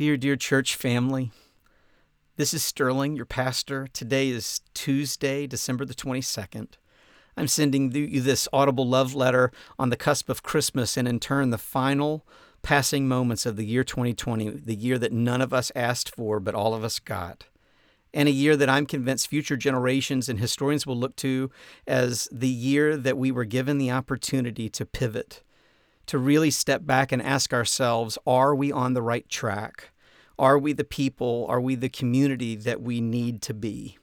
Dear church family, this is Sterling, your pastor. Today is Tuesday, December the 22nd. I'm sending you this audible love letter on the cusp of Christmas and in turn the final passing moments of the year 2020, the year that none of us asked for but all of us got, and a year that I'm convinced future generations and historians will look to as the year that we were given the opportunity to pivot, to really step back and ask ourselves, are we on the right track? Are we the people, are we the community that we need to be?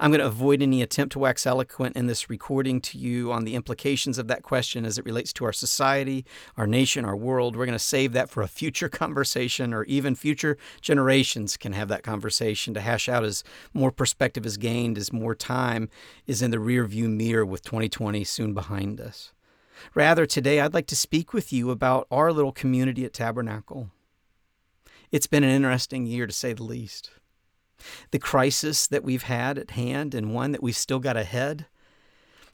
I'm going to avoid any attempt to wax eloquent in this recording to you on the implications of that question as it relates to our society, our nation, our world. We're going to save that for a future conversation, or even future generations can have that conversation to hash out as more perspective is gained, as more time is in the rearview mirror with 2020 soon behind us. Rather, today I'd like to speak with you about our little community at Tabernacle. It's been an interesting year, to say the least. The crisis that we've had at hand, and one that we've still got ahead,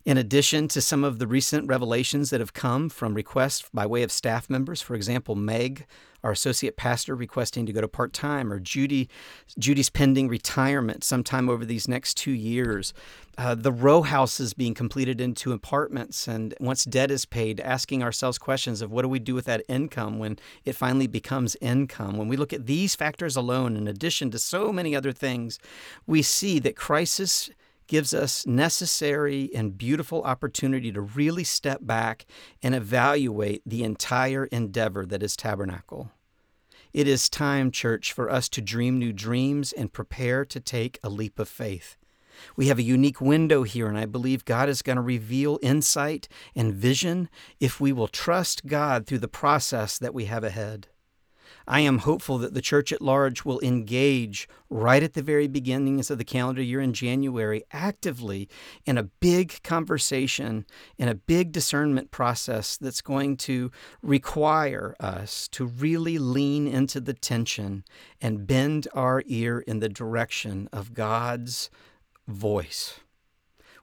in addition to some of the recent revelations that have come from requests by way of staff members, for example, Meg, our associate pastor, requesting to go to part-time, or Judy's pending retirement sometime over these next 2 years, the row houses being completed into apartments, and once debt is paid, asking ourselves questions of what do we do with that income when it finally becomes income. When we look at these factors alone, in addition to so many other things, we see that crisis gives us necessary and beautiful opportunity to really step back and evaluate the entire endeavor that is Tabernacle. It is time, church, for us to dream new dreams and prepare to take a leap of faith. We have a unique window here, and I believe God is going to reveal insight and vision if we will trust God through the process that we have ahead. I am hopeful that the church at large will engage right at the very beginnings of the calendar year in January actively in a big conversation, in a big discernment process that's going to require us to really lean into the tension and bend our ear in the direction of God's voice.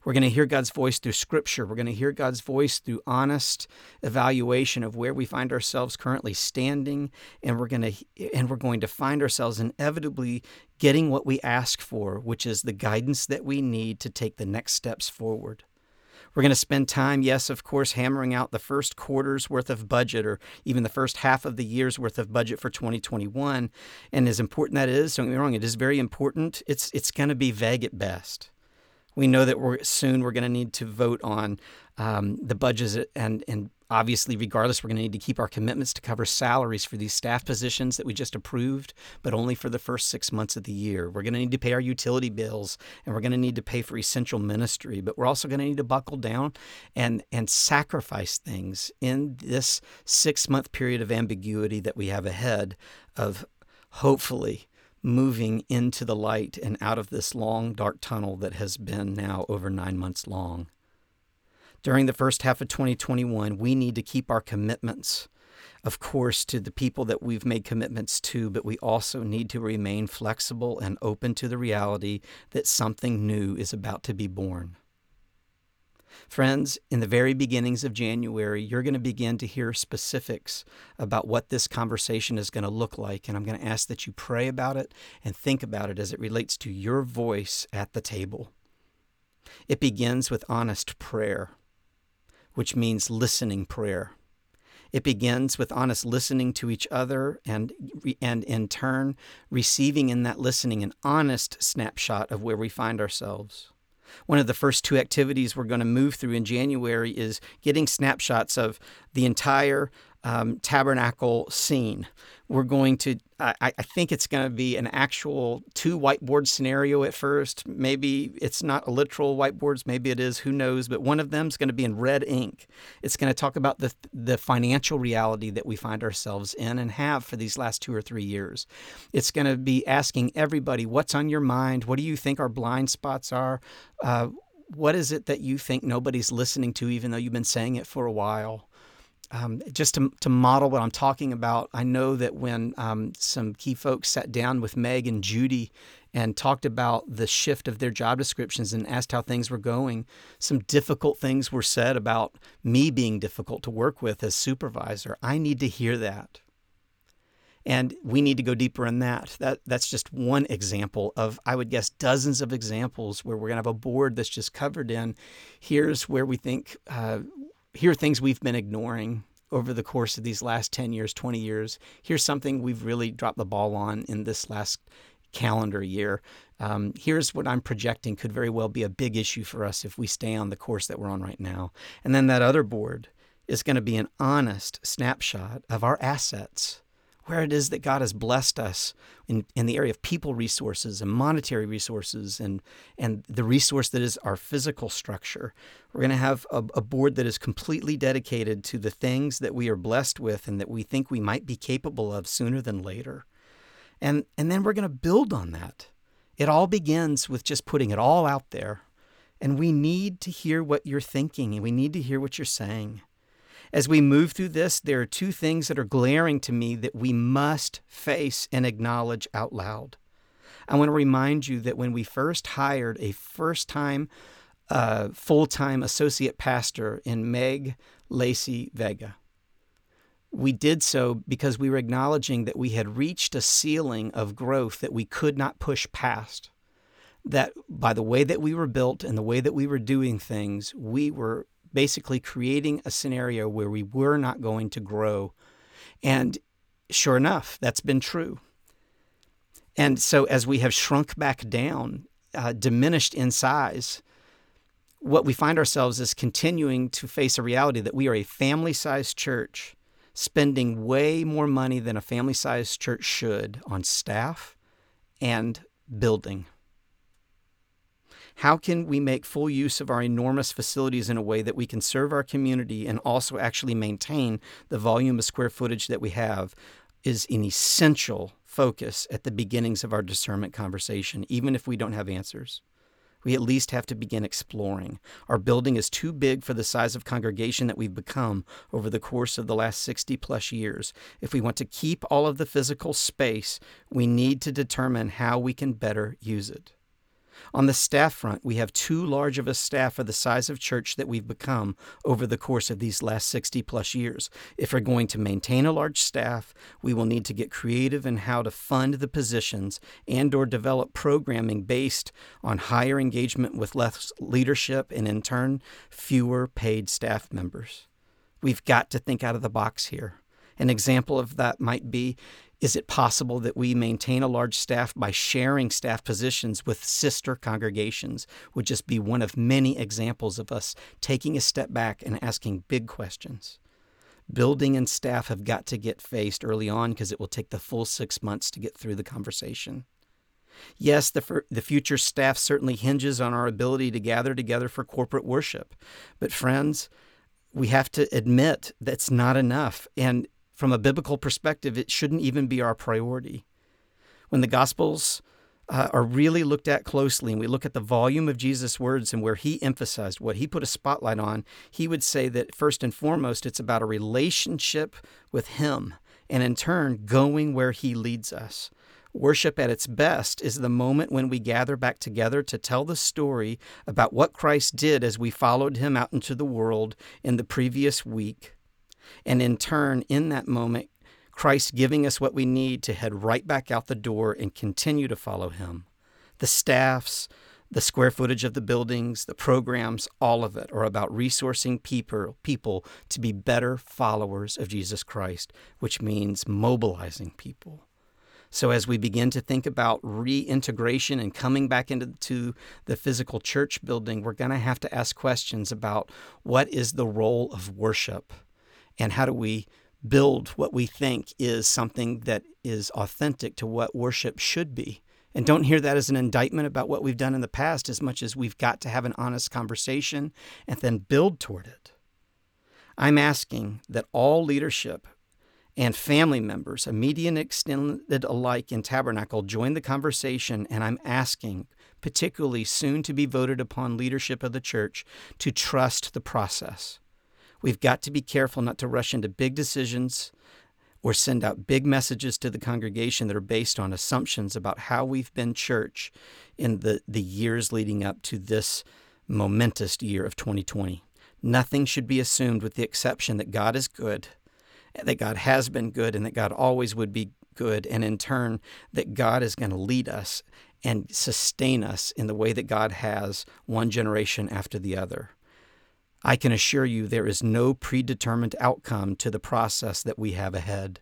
We're going to hear God's voice through Scripture. We're going to hear God's voice through honest evaluation of where we find ourselves currently standing, and we're going to find ourselves inevitably getting what we ask for, which is the guidance that we need to take the next steps forward. We're going to spend time, yes, of course, hammering out the first quarter's worth of budget, or even the first half of the year's worth of budget for 2021. And as important that is, don't get me wrong, it is very important. It's going to be vague at best. We know that soon we're going to need to vote on the budget, and obviously, regardless, we're going to need to keep our commitments to cover salaries for these staff positions that we just approved, but only for the first 6 months of the year. We're going to need to pay our utility bills, and we're going to need to pay for essential ministry, but we're also going to need to buckle down and sacrifice things in this 6-month period of ambiguity that we have ahead of, hopefully, moving into the light and out of this long, dark tunnel that has been now over 9 months long. During the first half of 2021, we need to keep our commitments, of course, to the people that we've made commitments to, but we also need to remain flexible and open to the reality that something new is about to be born. Friends, in the very beginnings of January, you're going to begin to hear specifics about what this conversation is going to look like, and I'm going to ask that you pray about it and think about it as it relates to your voice at the table. It begins with honest prayer, which means listening prayer. It begins with honest listening to each other and in turn, receiving in that listening an honest snapshot of where we find ourselves. One of the first 2 activities we're going to move through in January is getting snapshots of the entire Tabernacle scene. We're going to, I think it's going to be an actual 2 whiteboard scenario at first. Maybe it's not a literal whiteboards, maybe it is, who knows, but one of them's going to be in red ink. It's going to talk about the financial reality that we find ourselves in and have for these last 2 or 3 years. It's going to be asking everybody, what's on your mind? What do you think our blind spots are? What is it that you think nobody's listening to, even though you've been saying it for a while? Just to model what I'm talking about, I know that when some key folks sat down with Meg and Judy and talked about the shift of their job descriptions and asked how things were going, some difficult things were said about me being difficult to work with as supervisor. I need to hear that. And we need to go deeper in that. That's just one example of, I would guess, dozens of examples where we're going to have a board that's just covered in, here's where we think, here are things we've been ignoring over the course of these last 10 years, 20 years. Here's something we've really dropped the ball on in this last calendar year. Here's what I'm projecting could very well be a big issue for us if we stay on the course that we're on right now. And then that other board is going to be an honest snapshot of our assets, where it is that God has blessed us in the area of people resources and monetary resources and the resource that is our physical structure. We're going to have a board that is completely dedicated to the things that we are blessed with and that we think we might be capable of sooner than later. And then we're going to build on that. It all begins with just putting it all out there. And we need to hear what you're thinking, and we need to hear what you're saying. As we move through this, there are two things that are glaring to me that we must face and acknowledge out loud. I want to remind you that when we first hired a first-time, full-time associate pastor in Meg Lacey Vega, we did so because we were acknowledging that we had reached a ceiling of growth that we could not push past. That by the way that we were built and the way that we were doing things, we were basically creating a scenario where we were not going to grow. And sure enough, that's been true. And so as we have shrunk back down, diminished in size, what we find ourselves is continuing to face a reality that we are a family-sized church spending way more money than a family-sized church should on staff and building. How can we make full use of our enormous facilities in a way that we can serve our community and also actually maintain the volume of square footage that we have is an essential focus at the beginnings of our discernment conversation, even if we don't have answers. We at least have to begin exploring. Our building is too big for the size of congregation that we've become over the course of the last 60 plus years. If we want to keep all of the physical space, we need to determine how we can better use it. On the staff front, we have too large of a staff for the size of church that we've become over the course of these last 60 plus years. If we're going to maintain a large staff, we will need to get creative in how to fund the positions and or develop programming based on higher engagement with less leadership and, in turn, fewer paid staff members. We've got to think out of the box here. An example of that might be, is it possible that we maintain a large staff by sharing staff positions with sister congregations? Would just be one of many examples of us taking a step back and asking big questions. Building and staff have got to get faced early on because it will take the full 6 months to get through the conversation. Yes, the future staff certainly hinges on our ability to gather together for corporate worship. But friends, we have to admit that's not enough. And from a biblical perspective, it shouldn't even be our priority. When the Gospels are really looked at closely and we look at the volume of Jesus' words and where he emphasized what he put a spotlight on, he would say that first and foremost, it's about a relationship with him and in turn going where he leads us. Worship at its best is the moment when we gather back together to tell the story about what Christ did as we followed him out into the world in the previous week. And in turn, in that moment, Christ giving us what we need to head right back out the door and continue to follow him. The staffs, the square footage of the buildings, the programs, all of it are about resourcing people to be better followers of Jesus Christ, which means mobilizing people. So as we begin to think about reintegration and coming back into the physical church building, we're going to have to ask questions about what is the role of worship? And how do we build what we think is something that is authentic to what worship should be? And don't hear that as an indictment about what we've done in the past as much as we've got to have an honest conversation and then build toward it. I'm asking that all leadership and family members, immediate and extended alike in Tabernacle, join the conversation, and I'm asking, particularly soon to be voted upon leadership of the church, to trust the process. We've got to be careful not to rush into big decisions or send out big messages to the congregation that are based on assumptions about how we've been church in the years leading up to this momentous year of 2020. Nothing should be assumed with the exception that God is good, that God has been good, and that God always would be good, and in turn, that God is going to lead us and sustain us in the way that God has one generation after the other. I can assure you there is no predetermined outcome to the process that we have ahead.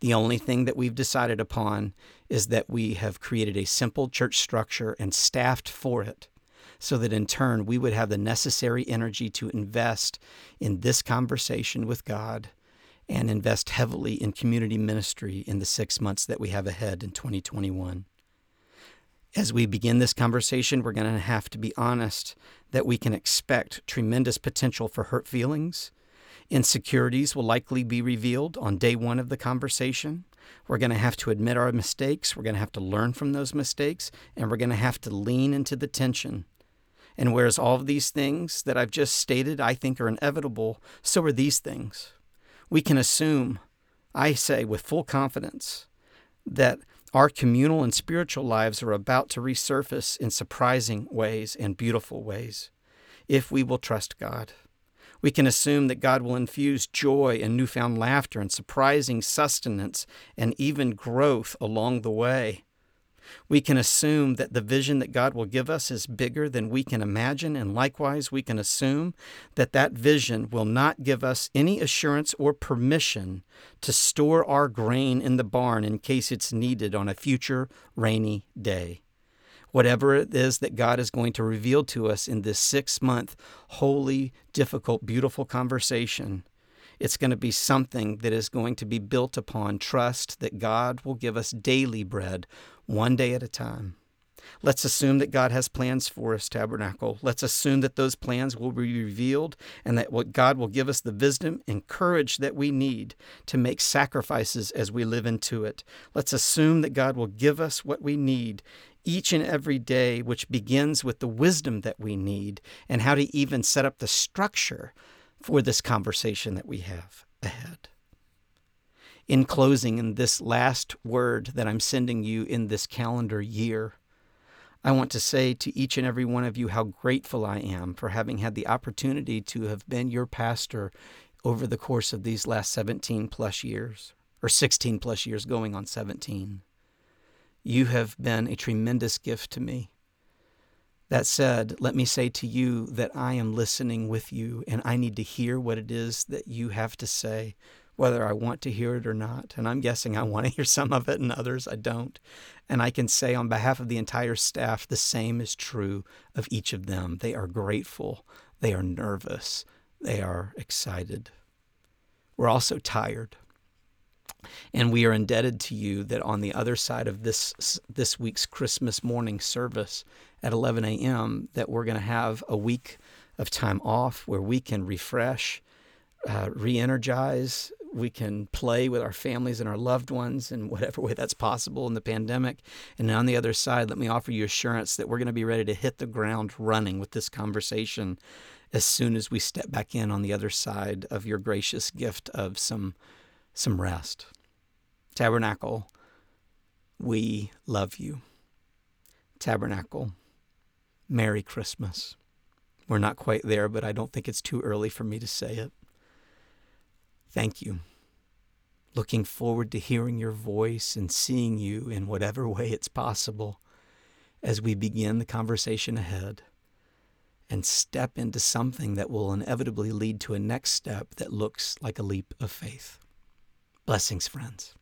The only thing that we've decided upon is that we have created a simple church structure and staffed for it, so that in turn we would have the necessary energy to invest in this conversation with God and invest heavily in community ministry in the 6 months that we have ahead in 2021. As we begin this conversation, we're going to have to be honest that we can expect tremendous potential for hurt feelings. Insecurities will likely be revealed on day one of the conversation. We're going to have to admit our mistakes. We're going to have to learn from those mistakes, and we're going to have to lean into the tension. And whereas all of these things that I've just stated I think are inevitable, so are these things. We can assume, I say with full confidence, that our communal and spiritual lives are about to resurface in surprising ways and beautiful ways, if we will trust God. We can assume that God will infuse joy and newfound laughter and surprising sustenance and even growth along the way. We can assume that the vision that God will give us is bigger than we can imagine, and likewise we can assume that that vision will not give us any assurance or permission to store our grain in the barn in case it's needed on a future rainy day. Whatever it is that God is going to reveal to us in this 6-month, holy, difficult, beautiful conversation, it's going to be something that is going to be built upon trust that God will give us daily bread, one day at a time. Let's assume that God has plans for us, Tabernacle. Let's assume that those plans will be revealed and that what God will give us the wisdom and courage that we need to make sacrifices as we live into it. Let's assume that God will give us what we need each and every day, which begins with the wisdom that we need and how to even set up the structure for this conversation that we have ahead. In closing, in this last word that I'm sending you in this calendar year, I want to say to each and every one of you how grateful I am for having had the opportunity to have been your pastor over the course of these last 17 plus years, or 16 plus years going on 17. You have been a tremendous gift to me. That said, let me say to you that I am listening with you, and I need to hear what it is that you have to say, whether I want to hear it or not. And I'm guessing I want to hear some of it and others I don't. And I can say on behalf of the entire staff, the same is true of each of them. They are grateful. They are nervous. They are excited. We're also tired. And we are indebted to you that on the other side of this week's Christmas morning service at 11 a.m., that we're going to have a week of time off where we can refresh, re-energize, we can play with our families and our loved ones in whatever way that's possible in the pandemic. And on the other side, let me offer you assurance that we're going to be ready to hit the ground running with this conversation as soon as we step back in on the other side of your gracious gift of some rest. Tabernacle, we love you. Tabernacle, Merry Christmas. We're not quite there, but I don't think it's too early for me to say it. Thank you. Looking forward to hearing your voice and seeing you in whatever way it's possible as we begin the conversation ahead and step into something that will inevitably lead to a next step that looks like a leap of faith. Blessings, friends.